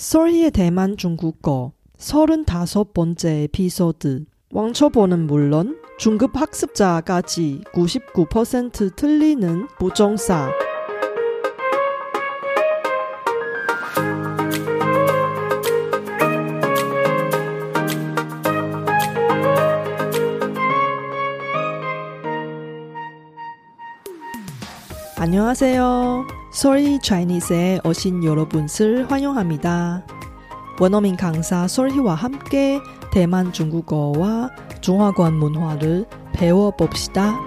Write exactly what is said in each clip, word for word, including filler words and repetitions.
설희의 대만 중국어 서른다섯 번째 에피소드. 왕초보는 물론 중급 학습자까지 구십구 퍼센트 틀리는 부정사. 안녕하세요. 설희 차이니스에 오신 여러분을 환영합니다. 원어민 강사 설희와 함께 대만 중국어와 중화권 문화를 배워봅시다.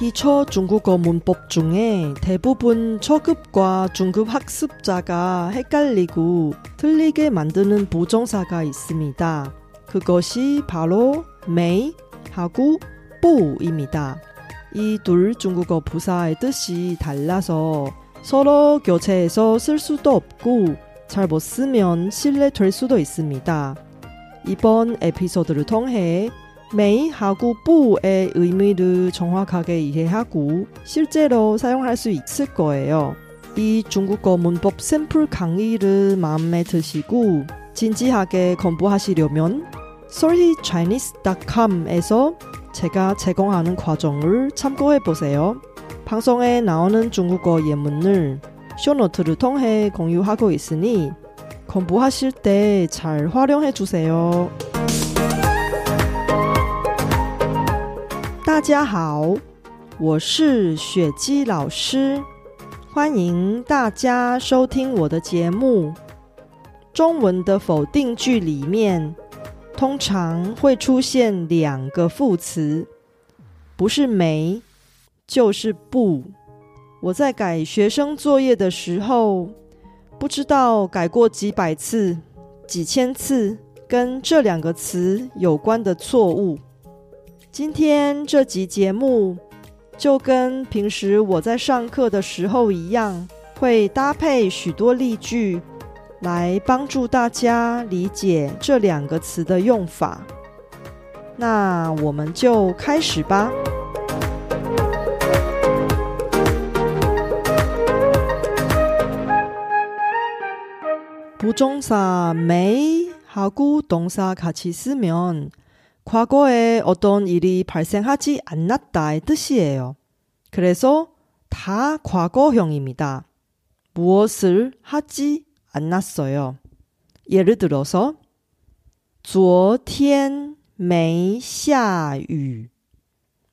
기초 중국어 문법 중에 대부분 초급과 중급 학습자가 헷갈리고 틀리게 만드는 부정사가 있습니다. 그것이 바로 (méi) 하고 (bù)입니다. 이 둘 중국어 부사의 뜻이 달라서 서로 교체해서 쓸 수도 없고 잘 못 쓰면 실례될 수도 있습니다. 이번 에피소드를 통해 (méi) 하고 (bù)의 의미를 정확하게 이해하고 실제로 사용할 수 있을 거예요. 이 중국어 문법 샘플 강의를 마음에 드시고 진지하게 공부하시려면 설희 차이니스 닷 컴에서 제가 제공하는 과정을 참고해보세요. 방송에 나오는 중국어 예문을 쇼노트를 통해 공유하고 있으니 공부하실 때 잘 활용해주세요. 大家好，我是雪姬老师，欢迎大家收听我的节目。 中文的否定句里面通常会出现两个副词，不是(méi)就是(bù). 我在改学生作业的时候，不知道改过几百次、几千次跟这两个词有关的错误。今天这集节目就跟平时我在上课的时候一样，会搭配许多例句 来帮助大家理解这两个词的用法。那我们就开始吧。 부정사 (méi) 하고 동사 같이 쓰면 과거에 어떤 일이 발생하지 않았다의 뜻이에요. 그래서 다 과거형입니다. 무엇을 하지 않았어요. 예를 들어서 昨天没下雨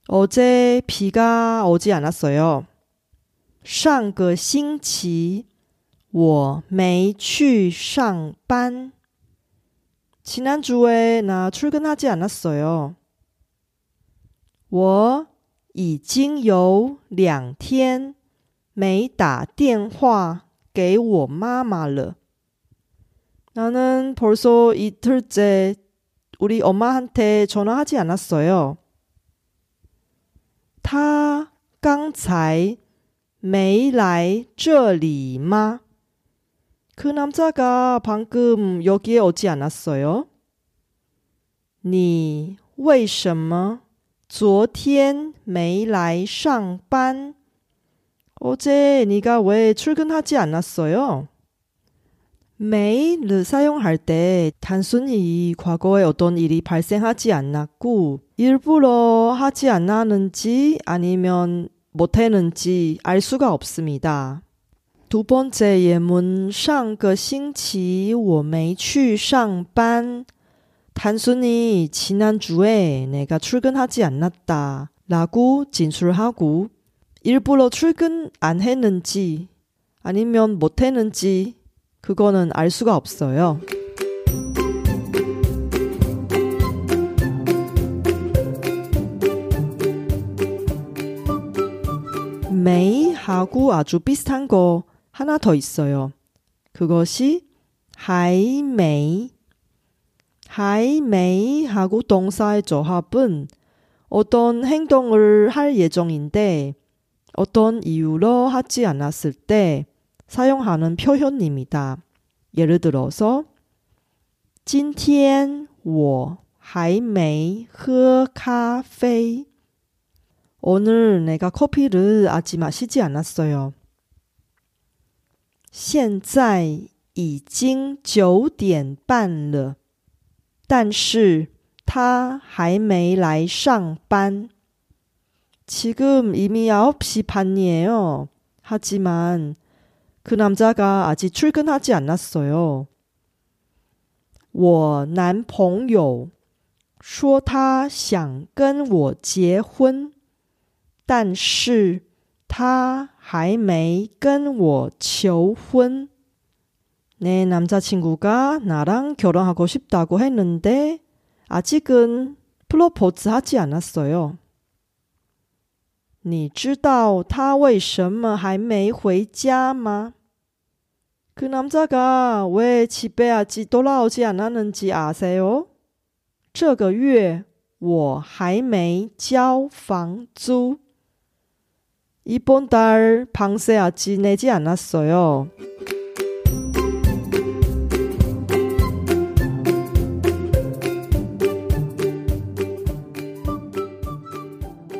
어제 비가 오지 않았어요. 上个星期我没去上班 지난주에 나 출근하지 않았어요. 我已经有两天没打电话 给我妈妈了. 나는 벌써 이틀째 우리 엄마한테 전화하지 않았어요. 他刚才没来这里吗? 그 남자가 방금 여기에 오지 않았어요? 你为什么昨天没来上班? 어제 네가 왜 출근하지 않았어요? (méi를) 사용할 때 단순히 과거에 어떤 일이 발생하지 않았고 일부러 하지 않았는지 아니면 못했는지 알 수가 없습니다. 두 번째 예문 上个星期我没去上班 단순히 지난주에 내가 출근하지 않았다 라고 진술하고 일부러 출근 안 했는지 아니면 못 했는지 그거는 알 수가 없어요. (méi) 하고 아주 비슷한 거 하나 더 있어요. 그것이 (还没). (还没) 하고 동사의 조합은 어떤 행동을 할 예정인데 어떤 이유로 하지 않았을 때 사용하는 표현입니다. 예를 들어서 今天我还没喝咖啡 오늘 내가 커피를 아직 마시지 않았어요. 现在已经九点半了但是他还没来上班. 지금 이미 아홉 시 반이에요. 하지만 그 남자가 아직 출근하지 않았어요. 我男朋友说他想跟我结婚但是他还没跟我求婚. 내 남자친구가 나랑 결혼하고 싶다고 했는데 아직은 프로포즈 하지 않았어요. 你知道他为什么还没回家吗? 그 남자가 왜 집에 아직 돌아오지 않았는지 아세요? 这个月我还没交房租. 이번 달 방세 아직 내지 않았어요.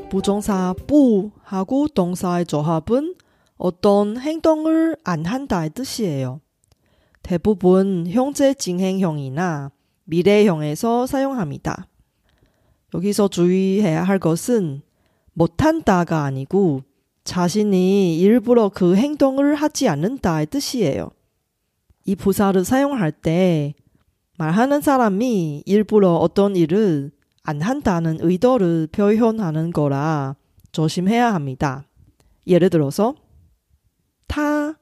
부정사 부하고 동사의 조합은 어떤 행동을 안 한다의 뜻이에요. 대부분 현재 진행형이나 미래형에서 사용합니다. 여기서 주의해야 할 것은 못한다가 아니고 자신이 일부러 그 행동을 하지 않는다의 뜻이에요. 이 부사를 사용할 때 말하는 사람이 일부러 어떤 일을 안 한다는 의도를 표현하는 거라 조심해야 합니다. 예를 들어서 他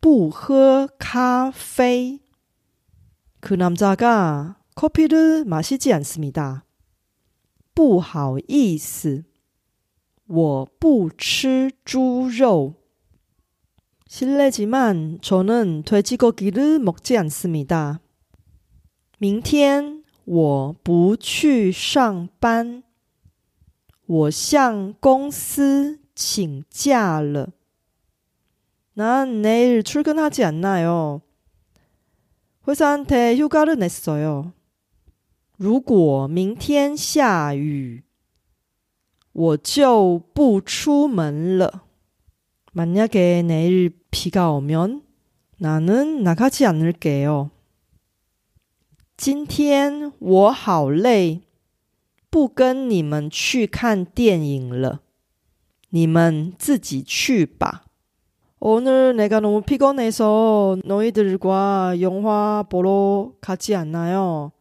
不喝咖啡. 그 남자가 커피를 마시지 않습니다. 不好意思我不吃猪肉. 실례지만 저는 돼지고기를 먹지 않습니다. 明天 我不去上班我向公司请假了. 난 내일 출근하지 않나요. 회사한테 휴가를 냈어요. 如果明天下雨我就不出门了. 만약에 내일 비가 오면 나는 나가지 않을게요. 今天我好累不跟你们去看电影了你们自己去吧. 오늘 내가 너무 피곤해서 너희들과 영화 보러 가지 않나요?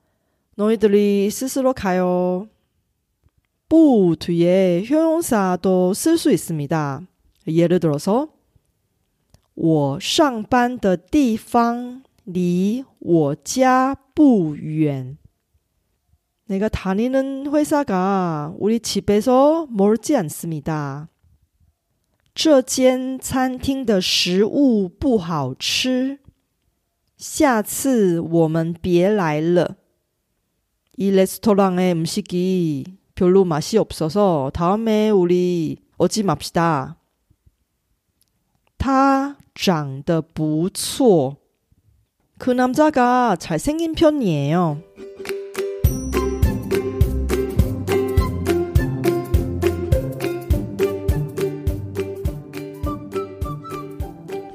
너희들이 스스로 가요. 不 뒤에 형용사도 쓸 수 있습니다. 예를 들어서 我上班的地方离我家 不远. 내가 다니는 회사가 우리 집에서 멀지 않습니다. 这间餐厅的食物不好吃下次我们别来了. 이 레스토랑의 음식이 별로 맛이 없어서 다음에 우리 오지 맙시다. 他长得不错. 그 남자가 잘생긴 편이에요.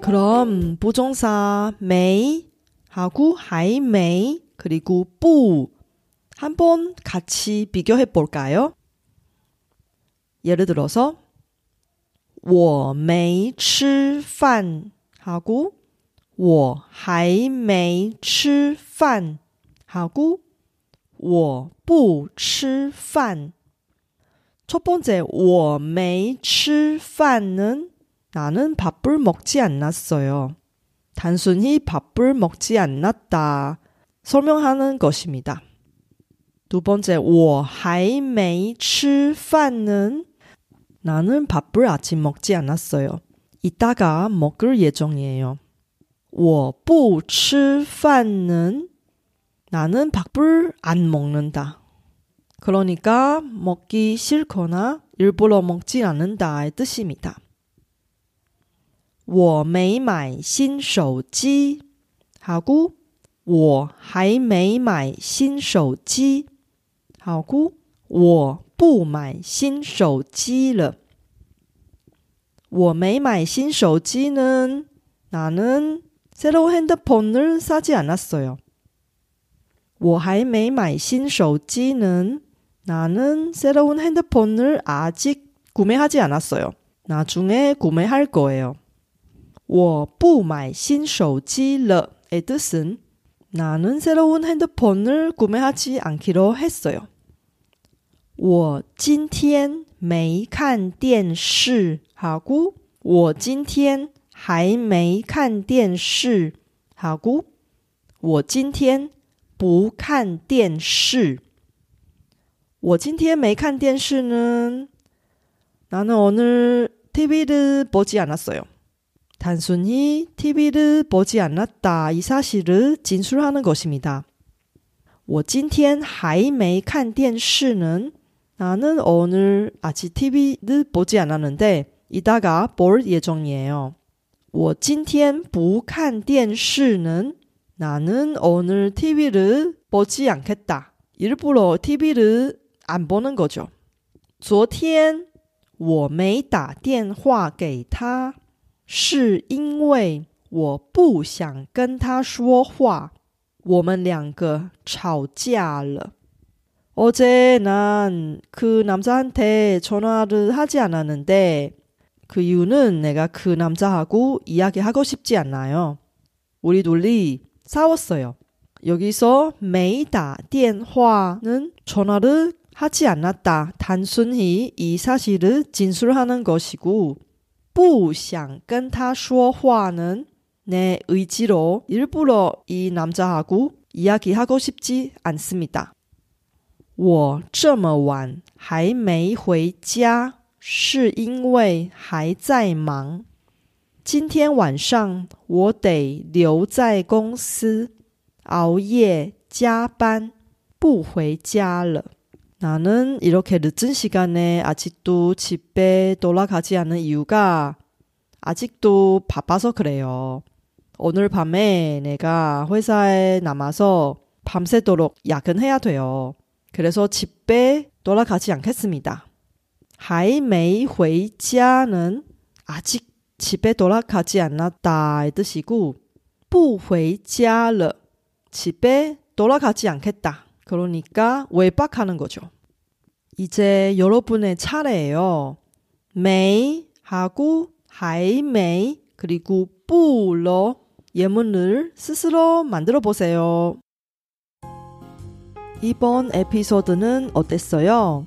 그럼 부정사 메이 하고 하이 메이 그리고 뿌 한번 같이 비교해 볼까요? 예를 들어서 我没吃饭 하고 我还没吃饭 하고 我不吃饭. 첫 번째 我没吃饭은 나는 밥을 먹지 않았어요. 단순히 밥을 먹지 않았다 설명하는 것입니다. 두 번째 我还没吃饭은 나는 밥을 아직 먹지 않았어요. 이따가 먹을 예정이에요. 我不吃饭은 나는 밥을 안 먹는다. 그러니까 먹기 싫거나 일부러 먹지 않는다의 뜻입니다. 我没买新手机 하고 我还没买新手机 하고 我我不买新手机了. 我没买新手机는 나는 새로운 핸드폰을 사지 않았어요. 我还没买新手机는 나는 새로운 핸드폰을 아직 구매하지 않았어요. 나중에 구매할 거예요. 我不买新手机了의 뜻은 나는 새로운 핸드폰을 구매하지 않기로 했어요. 我今天没看电视하고 我今天还没看电视하고 我今天不看电视. 我今天没看电视는 나는 오늘 티비를 보지 않았어요. 단순히 티비를 보지 않았다 이 사실을 진술하는 것입니다. 我今天还没看电视는 나는 오늘 아직 티비를 보지 않았는데 이따가 볼 예정이에요. 我今天不看电视는 나는 오늘 티비를 보지 않겠다. 일부러 티비를 안 보는 거죠. 昨天我没打电话给他是因为我不想跟他说话我们两个吵架了. 어제 난 그 남자한테 전화를 하지 않았는데 그 이유는 내가 그 남자하고 이야기하고 싶지 않아요. 우리 둘이 싸웠어요. 여기서 没打电话는 전화를 하지 않았다. 단순히 이 사실을 진술하는 것이고 不想跟他说话는 내 의지로 일부러 이 남자하고 이야기하고 싶지 않습니다. 我这么晚还没回家是因为还在忙. 今天晚上我得留在公司 熬夜加班不回家了. 나는 이렇게 늦은 시간에 아직도 집에 돌아가지 않은 이유가 아직도 바빠서 그래요. 오늘 밤에 내가 회사에 남아서 밤새도록 야근해야 돼요. 그래서 집에 돌아가지 않겠습니다. 还没回家는 아직 집에 돌아가지 않았다의 뜻이고 不回家了 집에 돌아가지 않겠다. 그러니까 외박하는 거죠. 이제 여러분의 차례예요. 没하고 还没 그리고 不로 예문을 스스로 만들어 보세요. 이번 에피소드는 어땠어요?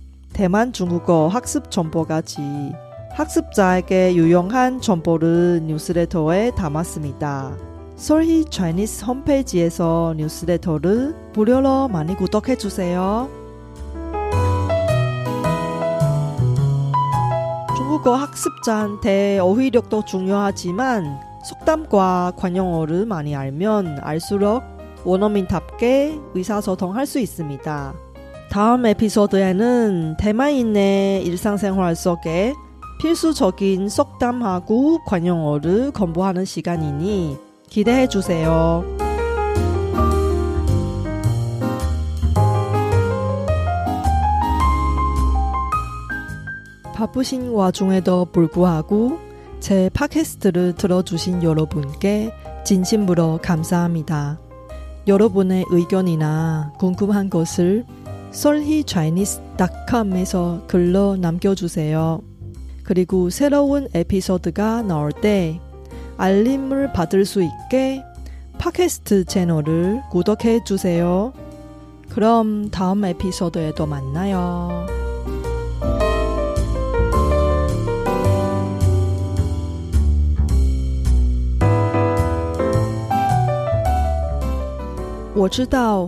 대만 중국어 학습 정보까지 학습자에게 유용한 정보를 뉴스레터에 담았습니다. 설희 차이니스 홈페이지에서 뉴스레터를 무료로 많이 구독해주세요. 중국어 학습자한테 어휘력도 중요하지만 속담과 관용어를 많이 알면 알수록 원어민답게 의사소통할 수 있습니다. 다음 에피소드에는 대만인의 일상생활 속에 필수적인 속담하고 관용어를 공부하는 시간이니 기대해 주세요. 바쁘신 와중에도 불구하고 제 팟캐스트를 들어주신 여러분께 진심으로 감사합니다. 여러분의 의견이나 궁금한 것을 설희 차이니스 닷컴에서 글로 남겨주세요. 그리고 새로운 에피소드가 나올 때 알림을 받을 수 있게 팟캐스트 채널을 구독해 주세요. 그럼 다음 에피소드에도 만나요. (我知道